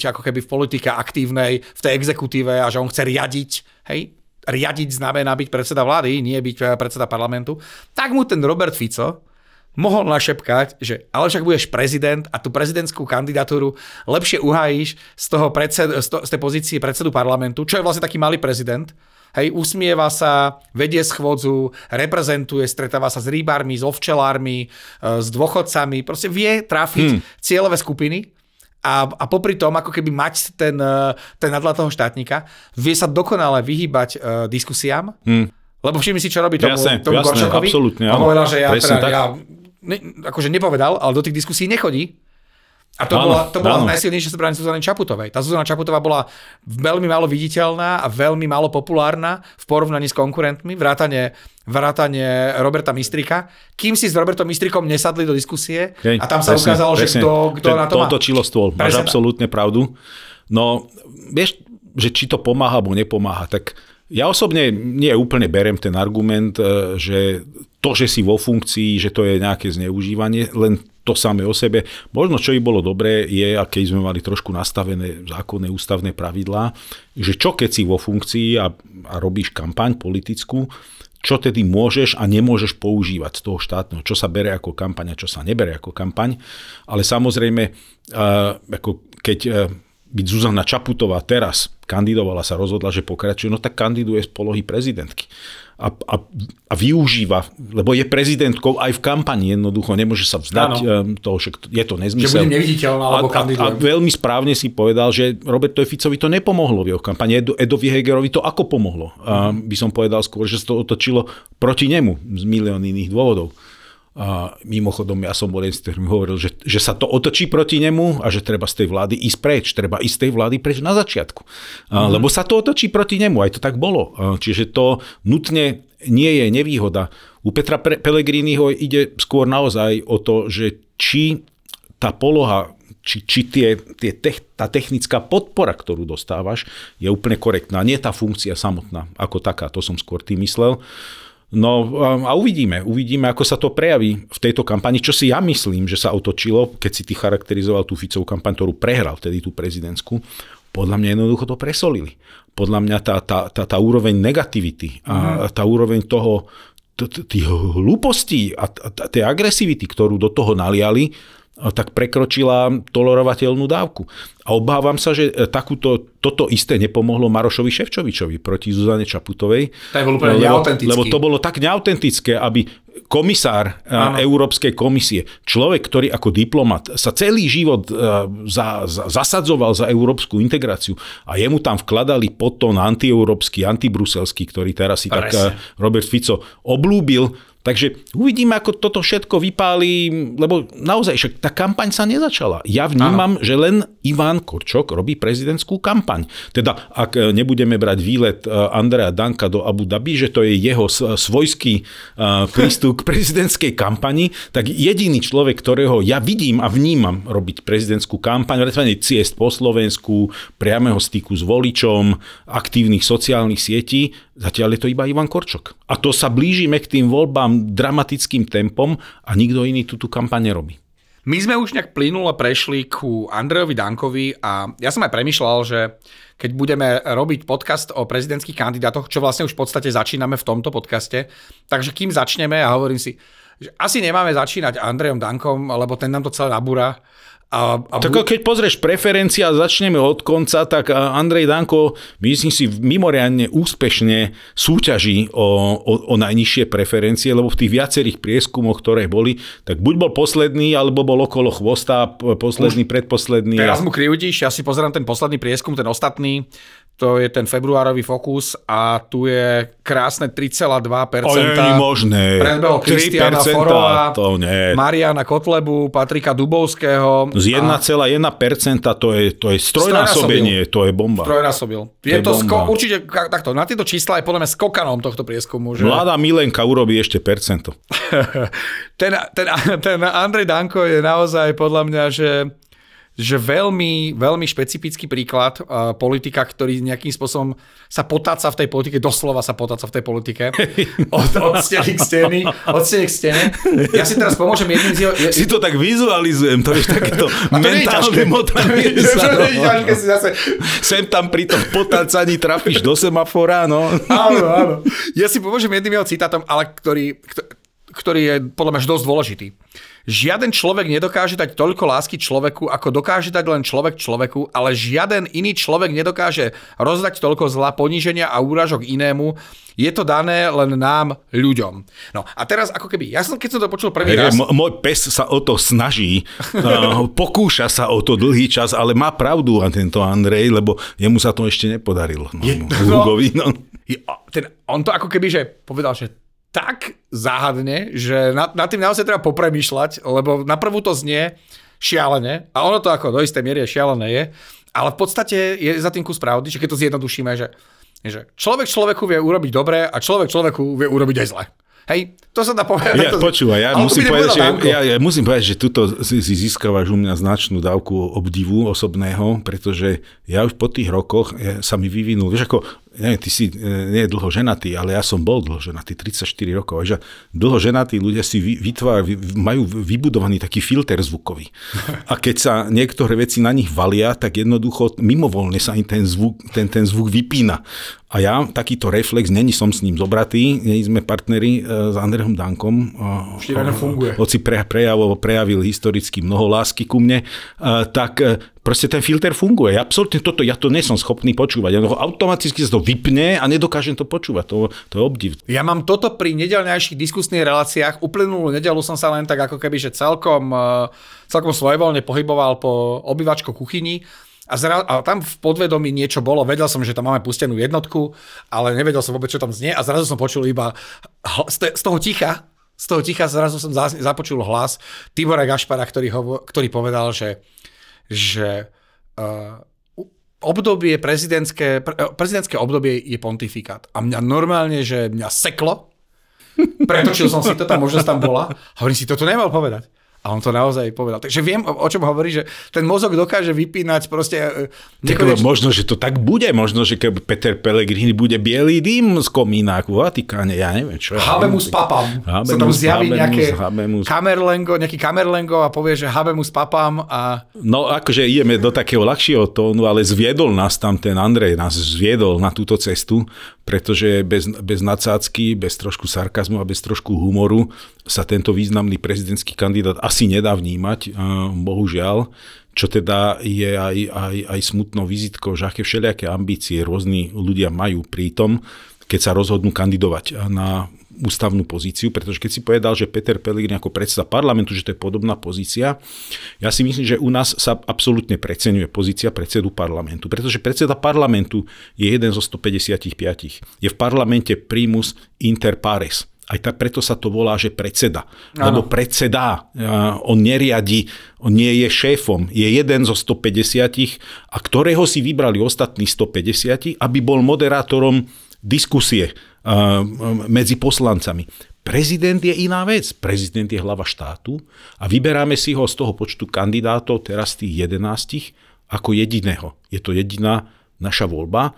ako keby v politike aktívnej, v tej exekutíve, a že on chce riadiť, hej? Riadiť znamená byť predseda vlády, nie byť predseda parlamentu. Tak mu ten Robert Fico mohol našepkať, že ale však budeš prezident a tú prezidentskú kandidatúru lepšie uhájíš z tej pozície predsedu parlamentu, čo je vlastne taký malý prezident. Hej, usmieva sa, vedie schôdzu, reprezentuje, stretáva sa s rybármi, s ovčelármi, s dôchodcami. Proste vie trafiť cieľové skupiny a popri tom, ako keby mať ten nadľad toho štátnika, vie sa dokonale vyhýbať diskusiám, lebo všimni si, čo robí tomu Korčokovi. On povedal, že akože nepovedal, ale do tých diskusí nechodí. A to bola najsilnejšia zbraň Zuzany Čaputovej. Tá Zuzana Čaputová bola veľmi málo viditeľná a veľmi málo populárna v porovnaní s konkurentmi, vrátane Roberta Mistrika. Kým si s Robertom Mistrikom nesadli do diskusie a tam sa ukázalo, že kto na to má. To točilo stôl. Máš absolútne pravdu. No, vieš, že či to pomáha, alebo nepomáha, tak ja osobne nie úplne beriem ten argument, že to, že si vo funkcii, že to je nejaké zneužívanie, len to samé o sebe. Možno, čo by bolo dobré, je, a keď sme mali trošku nastavené zákonné ústavné pravidlá, že čo keď si vo funkcii a robíš kampaň politickú, čo tedy môžeš a nemôžeš používať z toho štátneho, čo sa bere ako kampaň a čo sa nebere ako kampaň. Ale samozrejme, ako keď byť Zuzana Čaputová teraz kandidovala, sa rozhodla, že pokračuje, no tak kandiduje z polohy prezidentky. A využíva, lebo je prezidentkou aj v kampani jednoducho, nemôže sa vzdať toho, že je to nezmysel. Že budem neviditeľná, alebo kandidujem. A veľmi správne si povedal, že Robertovi Ficovi to nepomohlo v jeho kampani. Edovi Hegerovi to ako pomohlo? By som povedal skôr, že sa to otočilo proti nemu z milión iných dôvodov. A mimochodom, ja som bol jeden, ktorý mi hovoril, že sa to otočí proti nemu a že treba z tej vlády ísť preč. Treba ísť z tej vlády preč na začiatku. Lebo sa to otočí proti nemu. Aj to tak bolo. Čiže to nutne nie je nevýhoda. U Petra Pellegriniho ide skôr naozaj o to, že či tá poloha, či tá technická podpora, ktorú dostávaš, je úplne korektná. Nie tá funkcia samotná ako taká. To som skôr tým myslel. No a uvidíme, ako sa to prejaví v tejto kampani, čo si ja myslím, že sa otočilo, keď si ty charakterizoval tú Ficovú kampaň, ktorú prehral, tedy tú prezidentskú. Podľa mňa jednoducho to presolili. Podľa mňa tá úroveň negativity a tá úroveň toho, tých hlúpostí a tej agresivity, ktorú do toho naliali, tak prekročila tolerovateľnú dávku. A obávam sa, že toto isté nepomohlo Marošovi Šefčovičovi proti Zuzane Čaputovej. Lebo to bolo tak neautentické, aby komisár Európskej komisie, človek, ktorý ako diplomat sa celý život zasadzoval za európsku integráciu a jemu tam vkladali potom antieurópsky, antibruselský, ktorý teraz si tak Robert Fico oblúbil. Takže uvidíme, ako toto všetko vypáli, lebo naozaj však tá kampaň sa nezačala. Ja vnímam, že len Ivan Korčok robí prezidentskú kampaň. Teda, ak nebudeme brať výlet Andreja Danka do Abu Dhabi, že to je jeho svojský prístup k prezidentskej kampani, tak jediný človek, ktorého ja vidím a vnímam robiť prezidentskú kampaň, vrátane ciest po Slovensku, priameho styku s voličom, aktívnych sociálnych sietí, zatiaľ je to iba Ivan Korčok. A to sa blížime k tým voľbám dramatickým tempom a nikto iný tú kampaň nerobí. My sme už nejak plynulo prešli ku Andrejovi Dankovi a ja som aj premyšľal, že keď budeme robiť podcast o prezidentských kandidátoch, čo vlastne už v podstate začíname v tomto podcaste, takže kým začneme, ja hovorím si, že asi nemáme začínať Andrejom Dankom, lebo ten nám to celé nabúra. Tak keď pozrieš preferencia a začneme od konca, tak Andrej Danko, myslím si, mimoriadne úspešne súťaží o najnižšie preferencie, lebo v tých viacerých prieskumoch, ktoré boli, tak buď bol posledný, alebo bol okolo chvosta, posledný, predposledný. Teraz mu krivdíš, ja si pozerám ten posledný prieskum, ten ostatný, to je ten februárový Fokus a tu je krásne 3,2%. O, je možné. Predbehol Kristiána Forróa, Mariána Kotlebu, Patrika Dubovského. Z 1,1% to je strojnásobenie, to je bomba. Strojnásobil. Je to určite takto, na tieto čísla je podľa mňa skokanom tohto prieskumu. Že? Mladá Milenka urobí ešte percento. ten Andrej Danko je naozaj podľa mňa, že veľmi, veľmi špecifický príklad politika, ktorý nejakým spôsobom sa potáca v tej politike, doslova sa potáca v tej politike. Od steny k steny. Ja si teraz pomôžem jedným z jeho... Si to tak vizualizujem, to je takéto mentálne motanie. Sem tam pri tom potácaní trafíš do semafora, no. Áno. Ja si pomôžem jedným jeho citátom, ale ktorý je podľa mňa dosť dôležitý. Žiaden človek nedokáže dať toľko lásky človeku, ako dokáže dať len človek človeku, ale žiaden iný človek nedokáže rozdať toľko zla, poníženia a úražok inému. Je to dané len nám, ľuďom. No a teraz ako keby, keď som to počul prvý raz... Môj pes sa o to snaží, pokúša sa o to dlhý čas, ale má pravdu a tento Andrej, lebo jemu sa to ešte nepodarilo. On to ako keby, že povedal, že tak záhadne, že nad tým naozaj treba popremýšľať, lebo na prvú to znie šialene, a ono to ako do istej miery šialené je, ale v podstate je za tým kus pravdy, že keď to zjednodušíme, že človek človeku vie urobiť dobre a človek človeku vie urobiť aj zle. Hej, to sa dá povedať. Ja musím povedať, že tuto si získavaš u mňa značnú dávku obdivu osobného, pretože ja už po tých rokoch sa mi vyvinul, vieš ako, neviem, ty si nie dlho ženatý, ale ja som bol dlho ženatý, 34 rokov, že dlho ženatí ľudia si majú vybudovaný taký filter zvukový. A keď sa niektoré veci na nich valia, tak jednoducho mimovoľne sa im ten zvuk vypína. A ja takýto reflex, neni som s ním zobratý, neni sme partneri s Andrejom Dankom. Hoci prejavil historicky mnoho lásky ku mne, tak proste ten filter funguje. Absolútne toto, ja to nie som schopný počúvať. Ja automaticky sa to vypne a nedokážem to počúvať. To je obdiv. Ja mám toto pri nedeľnejších diskusných reláciách. Uplynulú nedeľu som sa len tak ako keby, že celkom svojvoľne pohyboval po obyvačko kuchyni. A tam v podvedomí niečo bolo. Vedel som, že tam máme pustenú jednotku, ale nevedel som vôbec, čo tam znie. A zrazu som počul iba z toho ticha zrazu som započul hlas Tibora Gašpara, ktorý povedal, že obdobie prezidentské obdobie je pontifikát. A mňa normálne, že mňa seklo. Pretočil som si to, tá možnosť tam bola. Hovorím si, toto nemal povedať. A on to naozaj povedal. Takže viem, o čom hovorí, že ten mozog dokáže vypínať proste... Možno, že to tak bude. Možno, že Peter Pellegrini bude bielý dym z komína v Vatikáne. Ja neviem, čo je. Habemus papam. Sa tam zjaví nejaký kamerlengo a povie, že habemus papam. A... No akože ideme do takého ľahšieho tónu, ale zviedol nás tam ten Andrej, nás zviedol na túto cestu, pretože bez nadsádzky, bez trošku sarkazmu a bez trošku humoru sa tento významný prezidentský kandidát asi nedá vnímať, bohužiaľ, čo teda je aj smutnou vizitkou, že aké všelijaké ambície rôzni ľudia majú pri tom, keď sa rozhodnú kandidovať na ústavnú pozíciu, pretože keď si povedal, že Peter Pellegrini ako predseda parlamentu, že to je podobná pozícia, ja si myslím, že u nás sa absolútne preceňuje pozícia predsedu parlamentu, pretože predseda parlamentu je jeden zo 155. Je v parlamente primus inter pares. Aj preto sa to volá, že predseda. Ano. Lebo predsedá, on neriadi, on nie je šéfom, je jeden zo 150 a ktorého si vybrali ostatní 150, aby bol moderátorom diskusie medzi poslancami. Prezident je iná vec. Prezident je hlava štátu a vyberáme si ho z toho počtu kandidátov, teraz tých 11, ako jediného. Je to jediná naša voľba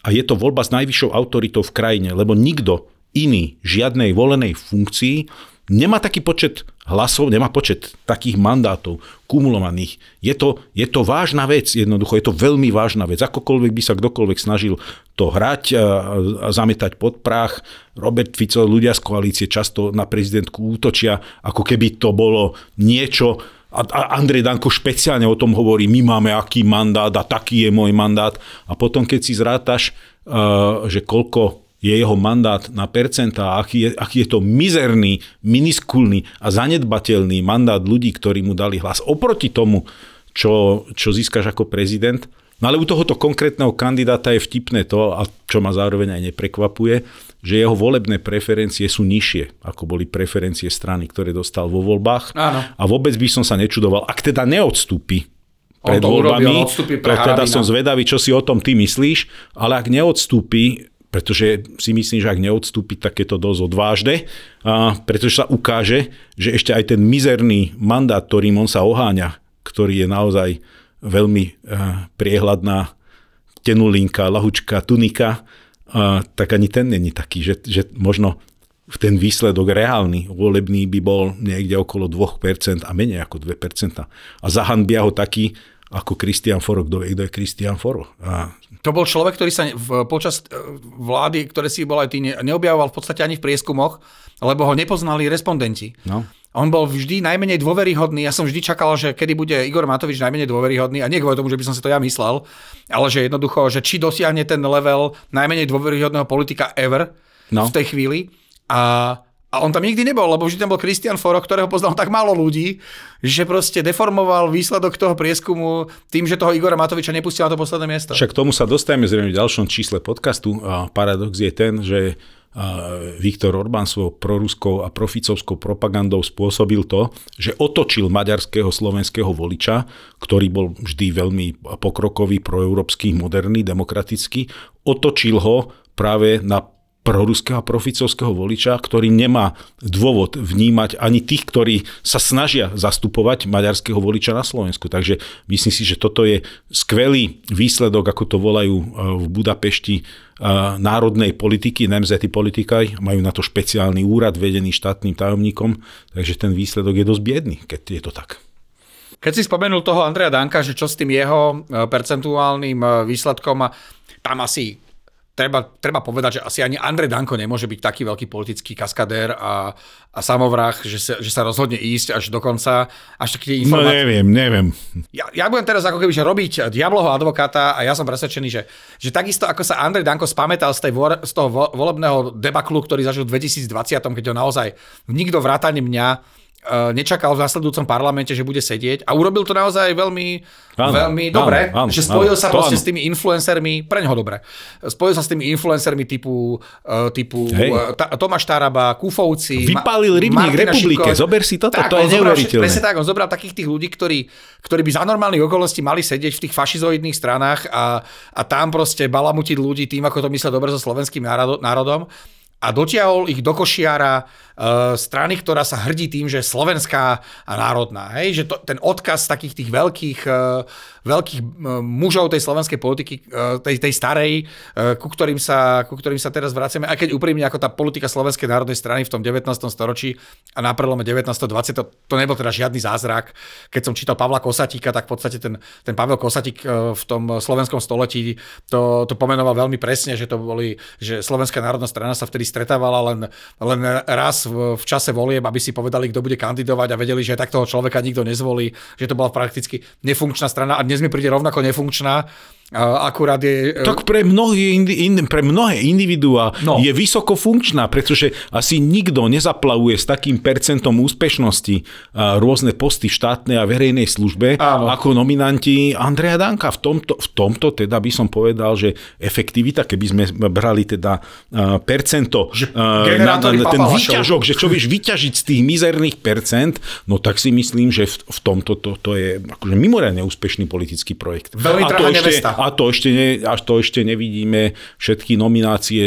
a je to voľba s najvyššou autoritou v krajine, lebo nikto iný, žiadnej volenej funkcii, nemá taký počet hlasov, nemá počet takých mandátov kumulovaných. Je to vážna vec, jednoducho, je to veľmi vážna vec. Akokoľvek by sa kdokoľvek snažil to hrať a zametať pod prach, Robert Fico, ľudia z koalície často na prezidentku útočia, ako keby to bolo niečo. A Andrej Danko špeciálne o tom hovorí, my máme aký mandát a taký je môj mandát. A potom, keď si zrátaš, že koľko je jeho mandát na percentá, aký je to mizerný, miniskulný a zanedbateľný mandát ľudí, ktorí mu dali hlas oproti tomu, čo získaš ako prezident. No ale u tohoto konkrétneho kandidáta je vtipné to, a čo ma zároveň aj neprekvapuje, že jeho volebné preferencie sú nižšie, ako boli preferencie strany, ktoré dostal vo voľbách. Áno. A vôbec by som sa nečudoval, ak teda neodstúpi pred voľbami, teda som zvedavý, čo si o tom ty myslíš, ale ak neodstúpi, pretože si myslím, že ak neodstúpi, tak je to dosť odvážne, pretože sa ukáže, že ešte aj ten mizerný mandát, ktorým on sa oháňa, ktorý je naozaj veľmi priehľadná tenulinka, lahučka, tunika, tak ani ten není taký, že možno ten výsledok reálny volebný by bol niekde okolo 2% a menej ako 2%. A zahanbia ho taký, ako Kristián Forró. Kto je Kristián Forró? To bol človek, ktorý sa počas vlády, ktoré si bol aj ty, neobjavoval v podstate ani v prieskumoch, lebo ho nepoznali respondenti. No. On bol vždy najmenej dôveryhodný. Ja som vždy čakal, že kedy bude Igor Matovič najmenej dôveryhodný, a nie kvôli tomu, že by som si to ja myslel, ale že jednoducho, že či dosiahne ten level najmenej dôveryhodného politika ever v tej chvíli. A on tam nikdy nebol, lebo vždy tam bol Kristián Forró, ktorého poznal tak málo ľudí, že proste deformoval výsledok toho prieskumu tým, že toho Igora Matoviča nepustil na to posledné miesto. Však tomu sa dostajeme zrejme v ďalšom čísle podcastu. A paradox je ten, že Viktor Orbán svojou proruskou a proficovskou propagandou spôsobil to, že otočil maďarského slovenského voliča, ktorý bol vždy veľmi pokrokový, proeurópsky, moderný, demokratický, otočil ho práve na proruského proficovského voliča, ktorý nemá dôvod vnímať ani tých, ktorí sa snažia zastupovať maďarského voliča na Slovensku. Takže myslím si, že toto je skvelý výsledok, ako to volajú v Budapešti, národnej politiky, nemzeti politikaj. Majú na to špeciálny úrad vedený štátnym tajomníkom, takže ten výsledok je dosť biedný, keď je to tak. Keď si spomenul toho Andreja Danka, že čo s tým jeho percentuálnym výsledkom, tam asi Treba povedať, že asi ani Andrej Danko nemôže byť taký veľký politický kaskadér a samovrah, že sa rozhodne ísť až do konca. Až také informácie. No neviem. Ja budem teraz ako keby robiť diabloho advokáta a ja som presvedčený, že takisto ako sa Andrej Danko spamätal z toho volebného debaklu, ktorý zažil v 2020, keď ho naozaj nikto vrátane mňa nečakal v nasledujúcom parlamente, že bude sedieť a urobil to naozaj veľmi dobre, že spojil sa proste s tými influencermi, preň ho dobre, spojil sa s tými influencermi typu Tomáš Taraba, Kufovci, vypálil rybník Republike, zober si toto, tak, to je neuveriteľné. Presne tak, on zobral takých tých ľudí, ktorí by za normálnych okolností mali sedieť v tých fašizoidných stranách a tam proste balamutiť ľudí tým, ako to myslel dobre so slovenským národom. A dotiahol ich do košiara strany, ktorá sa hrdí tým, že je slovenská a národná. Hej? Že ten odkaz takých tých veľkých mužov tej slovenskej politiky, tej starej, ku ktorým sa teraz vraciame, aj keď úprimne ako tá politika Slovenskej národnej strany v tom 19. storočí a na prelome 19.20, to nebol teda žiadny zázrak. Keď som čítal Pavla Kosatíka, tak v podstate ten Pavel Kosatík v tom slovenskom století to pomenoval veľmi presne, že to boli, že Slovenská národná strana sa vtedy stretávala len raz v čase volieb, aby si povedali, kto bude kandidovať a vedeli, že tak toho človeka nikto nezvolí, že to bola prakticky nefunkčná strana a dnes mi príde rovnako nefunkčná. Akurát je... Tak pre mnohé individuá je vysoko funkčná, pretože asi nikto nezaplavuje s takým percentom úspešnosti rôzne posty štátnej a verejnej službe ako nominanti Andreja Danka. V tomto teda by som povedal, že efektivita, keby sme brali teda percento, na ten výťažok, že čo vieš vyťažiť z tých mizerných percent, no tak si myslím, že v tomto to je akože mimoriadne úspešný politický projekt. Veľmi drahá nevesta. A to ešte nevidíme všetky nominácie,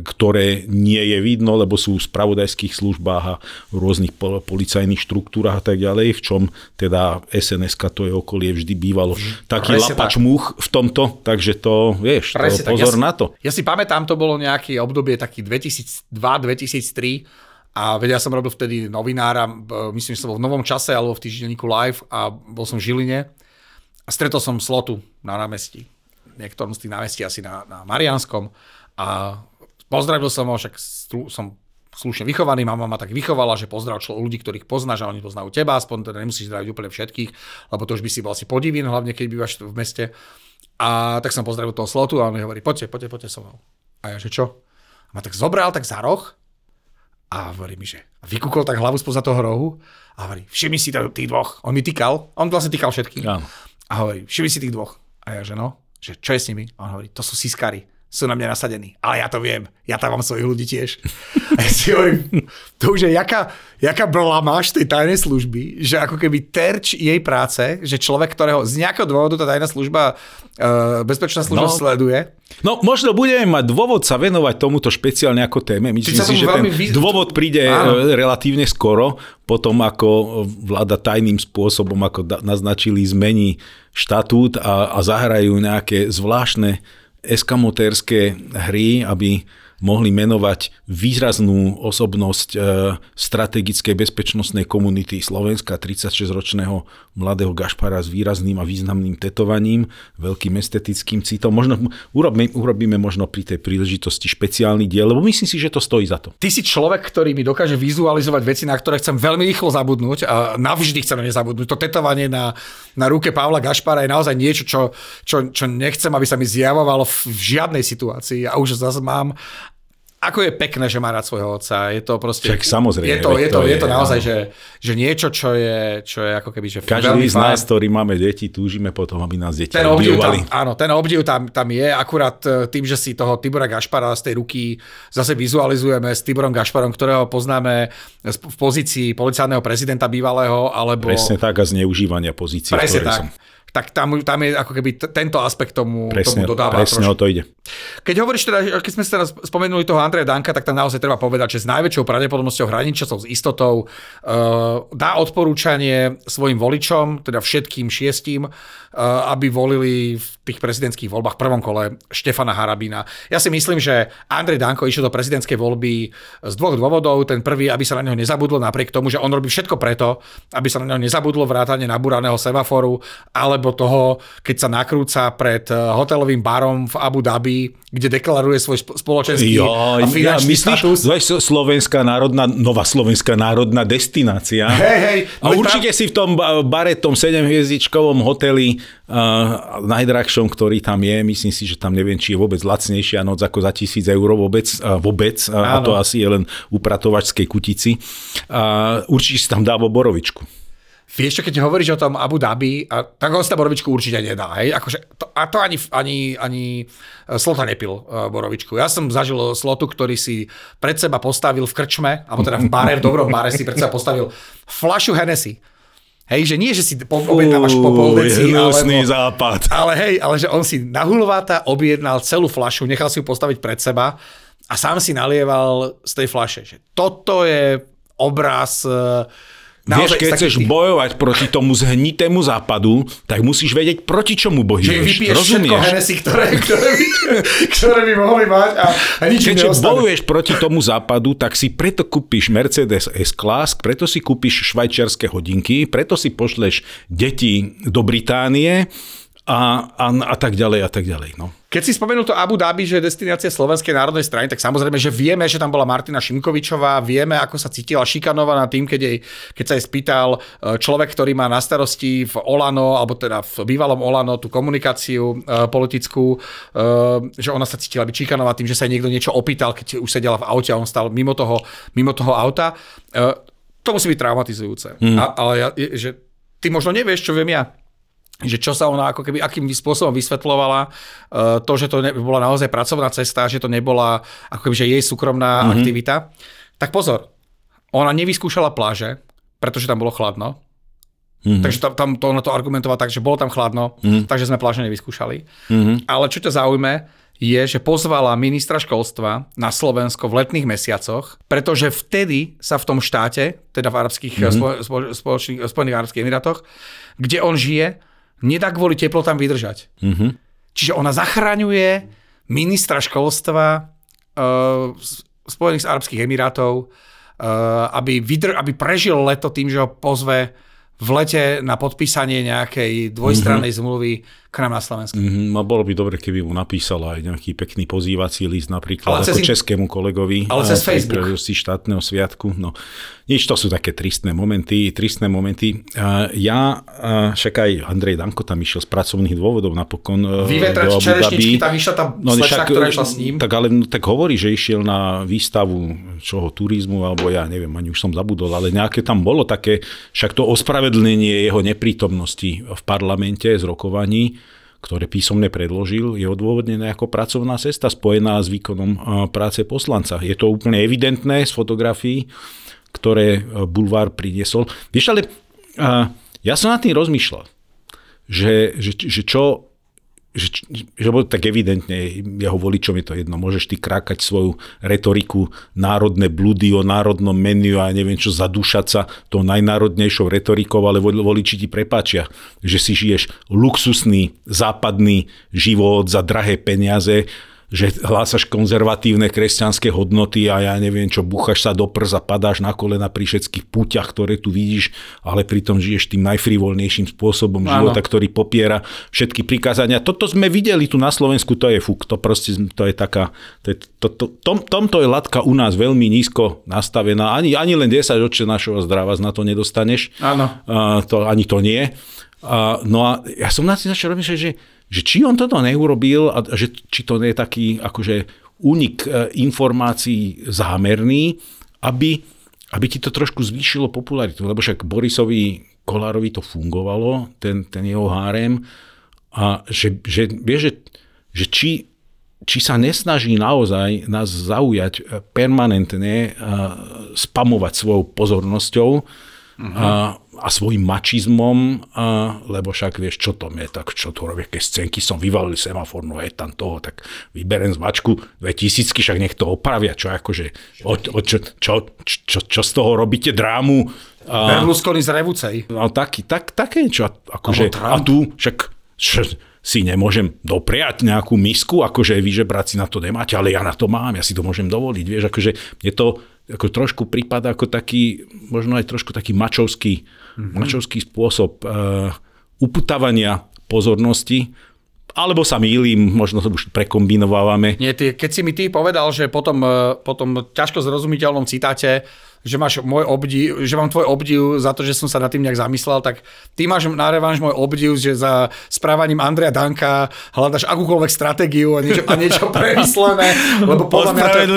ktoré nie je vidno, lebo sú v spravodajských službách a v rôznych policajných štruktúrach a tak ďalej, v čom teda SNS-ka to je okolie vždy bývalo. Taký lapač múch v tomto, takže to, vieš, to pozor na to. Ja si pamätám, to bolo nejaké obdobie taký 2002-2003, a vedia, som robil vtedy novinára, myslím, že som bol v Novom čase alebo v týždenníku Live a bol som v Žiline. A stretol som Slotu na námestí. Niektorom z tých námestí asi na Mariánskom. A pozdravil som ho, však som slušne vychovaný. Mama ma tak vychovala, že pozdrav ľudí, ktorých poznáš a oni poznajú teba. Aspoň teda nemusíš zdraviť úplne všetkých, lebo to už by si bol asi podivín, hlavne keď bývaš v meste. A tak som pozdravil toho Slotu a on mi hovorí, poďte so mnou. A ja, že čo? A ma tak zobral tak za roh a hovorí mi, že vykúkol tak hlavu spoza toho rohu a hovorí, všimni si tých dvoch. On mi týkal, on vlastne týkal všetkých. Ja. A hovorí, všimni si tých dvoch. A ja, že no, že čo je s nimi? A on hovorí, to sú siskári, sú na mňa nasadení. Ale ja to viem, ja tam mám svojich ľudí tiež. A ja si hovorím, to už je jaká blamáš tej tajnej služby, že ako keby terč jej práce, že človek, ktorého z nejakého dôvodu tá tajná služba, bezpečná služba sleduje. No, možno budeme mať dôvod sa venovať tomuto špeciálne ako téme. Myslím si, že ten dôvod príde relatívne skoro, potom ako vláda tajným spôsobom, ako naznačili, zmení štatút a zahrajú nejaké zvláštne eskamotérske hry, aby mohli menovať výraznú osobnosť strategickej bezpečnostnej komunity Slovenska, 36-ročného mladého Gašpara s výrazným a významným tetovaním, veľkým estetickým citom. Možno urobíme možno pri tej príležitosti špeciálny diel, lebo myslím si, že to stojí za to. Ty si človek, ktorý mi dokáže vizualizovať veci, na ktoré chcem veľmi rýchlo zabudnúť a navždy chcem nezabudnúť. To tetovanie na ruke Pavla Gašpara je naozaj niečo, čo nechcem, aby sa mi zjavovalo v žiadnej situácii. Ja už zase mám. Ako je pekné, že má rád svojho otca. Je to proste... Však samozrejme. Je to naozaj, že niečo, čo je ako keby... Že každý z nás, ktorý máme deti, túžime potom, aby nás deti obdivovali. Áno, ten obdiv tam je. Akurát tým, že si toho Tibora Gašpara z tej ruky zase vizualizujeme s Tiborom Gašparom, ktorého poznáme v pozícii policajného prezidenta bývalého, alebo... Presne tak, a zneužívania pozície. Presne tak. Tak tam je ako keby tento aspekt tomu dodáva. Presne o to ide. Keď hovoríš teda, keď sme si teraz spomenuli toho Andreja Danka, tak tam naozaj treba povedať, že s najväčšou pravdepodobnosťou hraničiacou s istotou dá odporúčanie svojim voličom, teda všetkým šiestim, aby volili v tých prezidentských voľbách v prvom kole Štefana Harabina. Ja si myslím, že Andrej Danko išiel do prezidentskej voľby z dvoch dôvodov. Ten prvý, aby sa na neho nezabudlo, napriek tomu, že on robí všetko preto, aby sa na neho nezabudlo vrátane nabúraného semaforu, alebo toho, keď sa nakrúca pred hotelovým barom v Abu Dhabi, kde deklaruje svoj spoločenský a finančný status. Nová slovenská národná destinácia. A určite si v tom bare, tom 7-hviezdičkovom hoteli najdrahšom, ktorý tam je. Myslím si, že tam neviem, či je vôbec lacnejšia noc ako za 1,000 eur vôbec. A to asi je len u pratovačskej kutici. Určite si tam dá borovičku. Vieš čo, keď hovoríš o tom Abu Dhabi, tak on si tá borovičku určite nedá. Hej? Akože to ani Slota nepil borovičku. Ja som zažil Slotu, ktorý si pred seba postavil v krčme, alebo teda v bare, v dobrom bare si pred seba postavil fľašu Hennessy. Hej, že nie, že si objednávaš po poldeci, ale že on si nahuľováta objednal celú fľašu, nechal si ju postaviť pred seba a sám si nalieval z tej fľaše. Že toto je obraz... Vieš, keď chceš bojovať proti tomu zhnitému západu, tak musíš vedieť, proti čomu bojuješ. Rozumieš? Všetko Hennessy, ktoré by mohli mať a nič im neostane. Keď bojuješ proti tomu západu, tak si preto kúpiš Mercedes S-Class, preto si kúpiš švajčiarske hodinky, preto si pošleš deti do Británie, a tak ďalej a tak ďalej. No. Keď si spomenul to Abu Dhabi, že je destinácia Slovenskej národnej strany, tak samozrejme, že vieme, že tam bola Martina Šimkovičová, vieme, ako sa cítila šikanovaná tým, keď sa jej spýtal človek, ktorý má na starosti v Olano, alebo teda v bývalom Olano, tú komunikáciu politickú, že ona sa cítila byť šikanovaná tým, že sa jej niekto niečo opýtal, keď už sedela v aute a on stál mimo toho auta. To musí byť traumatizujúce. Ale že ty možno nevieš, čo viem ja. Že čo sa ona ako keby akým spôsobom vysvetľovala, to, že to bola naozaj pracovná cesta, že to nebola ako keby že jej súkromná aktivita. Tak pozor, ona nevyskúšala pláže, pretože tam bolo chladno. Takže tam to ona to argumentovala tak, že bolo tam chladno, takže sme pláže nevyskúšali. Ale čo ťa zaujme, je, že pozvala ministra školstva na Slovensko v letných mesiacoch, pretože vtedy sa v tom štáte, teda v arabských Spojených arabských emirátoch, kde on žije, nedá kvôli teplotám vydržať. Čiže ona zachraňuje ministra školstva Spojených arabských emirátov, aby prežil leto tým, že ho pozve v lete na podpísanie nejakej dvojstrannej zmluvy k nám na Slovensku. A bolo by dobre, keby mu napísala aj nejaký pekný pozývací list, napríklad ako českému kolegovi. Ale cez Facebook. Príležitosti štátneho sviatku. No, nič, to sú také tristné momenty. Ja, však aj Andrej Danko tam išiel z pracovných dôvodov napokon. Vyvetrať čerešničky, tam išla tá slečna, ktorá išla s ním. Tak hovorí, že išiel na výstavu čoho turizmu, alebo ja neviem, ani už som zabudol, ale nejaké tam bolo také, však to ospravedlnenie jeho neprítomnosti v parlamente z rokovaní, ktoré písomne predložil, je odôvodnené ako pracovná cesta spojená s výkonom práce poslanca. Je to úplne evidentné z fotografií, ktoré Bulvár priniesol. Vieš, ale ja som nad tým rozmýšľal, že tak evidentne jeho voličom je to jedno. Môžeš ty krákať svoju retoriku, národné blúdy o národnom menu a neviem čo, zadúšať sa tou najnárodnejšou retorikou, ale voliči ti prepáčia, že si žiješ luxusný západný život za drahé peniaze, že hlásaš konzervatívne kresťanské hodnoty a ja neviem čo, búchaš sa do prsa, padáš na kolena pri všetkých púťach, ktoré tu vidíš, ale pritom žiješ tým najfrivolnejším spôsobom života, ktorý popiera všetky prikázania. Toto sme videli tu na Slovensku, to je fuk, to proste, to je taká, tomto je latka u nás veľmi nízko nastavená, ani len 10 Otče nášho zdravá na to nedostaneš. To, ani to nie. No a ja som na tým začal rozmýšľať, že či on toto neurobil a že či to nie je taký akože únik informácií zámerný, aby ti to trošku zvýšilo popularitu. Lebo však Borisovi Kolárovi to fungovalo, ten jeho hárem. A že či sa nesnaží naozaj nás zaujať permanentne, spamovať svojou pozornosťou, a svojím mačizmom, lebo však vieš, čo to je, tak čo to robí, aké scénky som vyvalil semafor, no je tam toho, tak vyberem zmačku 2000, však nech to opravia, čo akože, čo z toho robíte drámu. Berlusconi z Revúcej. No také niečo, akože, a tu však si nemôžem dopriať nejakú misku, akože vy, že braci na to nemáte, ale ja na to mám, ja si to môžem dovoliť, vieš, akože je to ako trošku prípada ako taký, možno aj trošku taký mačovský spôsob uputávania pozornosti, alebo sa mýlim, možno to už prekombinovávame. Nie, keď si mi ty povedal, že potom ťažko zrozumiteľnom citáte, že máš môj obdiv, že mám tvoj obdiv za to, že som sa nad tým nejak zamyslel, tak ty máš na revanš môj obdiv, že za správaním Andreja Danka hľadaš akúkoľvek stratégiu a niečo premyslené, lebo podľa mňa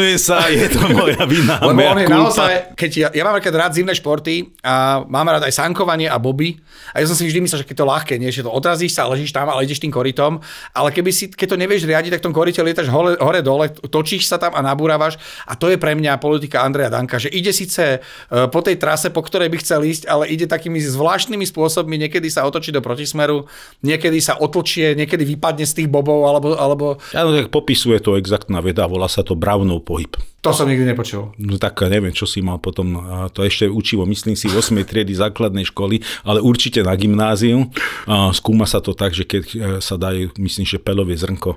je to moja vina. Lebo on je naozaj, keď ja mám rád zimné športy a mám rád aj sankovanie a boby. A ja som si vždy myslel, že keď to ľahké, nie, že to odrazíš sa, ležíš tam, ale ideš tým korytom, ale keď to nevieš riadiť, tak v tom koryte lietaš hore dole, točíš sa tam a nabúravaš, a to je pre mňa politika Andreja Danka, že ide si po tej trase, po ktorej by chcel ísť, ale ide takými zvláštnymi spôsobmi, niekedy sa otočí do protismeru, niekedy sa otlčie, niekedy vypadne z tých bobov, alebo... Ja, no, tak popisuje to exaktná veda, volá sa to Brownov pohyb. To som nikdy nepočul. No tak neviem, čo si mal potom, to ešte učivo, myslím si, 8. triedy základnej školy, ale určite na gymnáziu. Skúma sa to tak, že keď sa dajú, myslím, že pelové zrnko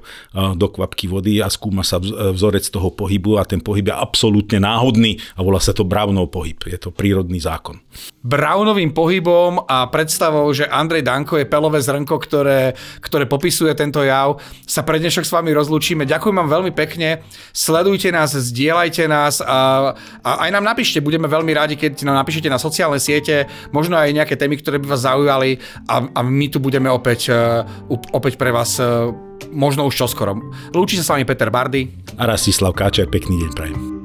do kvapky vody a skúma sa vzorec toho pohybu a ten pohyb je absolútne náhodný a volá sa to Brownov Brownov pohyb. Je to prírodný zákon. Brownovým pohybom a predstavou, že Andrej Danko je pelové zrnko, ktoré popisuje tento jav, sa pre dnešok s vami rozlúčime. Ďakujem vám veľmi pekne. Sledujte nás, zdieľajte nás a aj nám napíšte. Budeme veľmi rádi, keď nám napíšete na sociálne siete, možno aj nejaké témy, ktoré by vás zaujali a my tu budeme opäť pre vás možno už čoskoro. Lúči sa s vami Peter Bardy a Rastislav Káčer. Pekný deň prajem.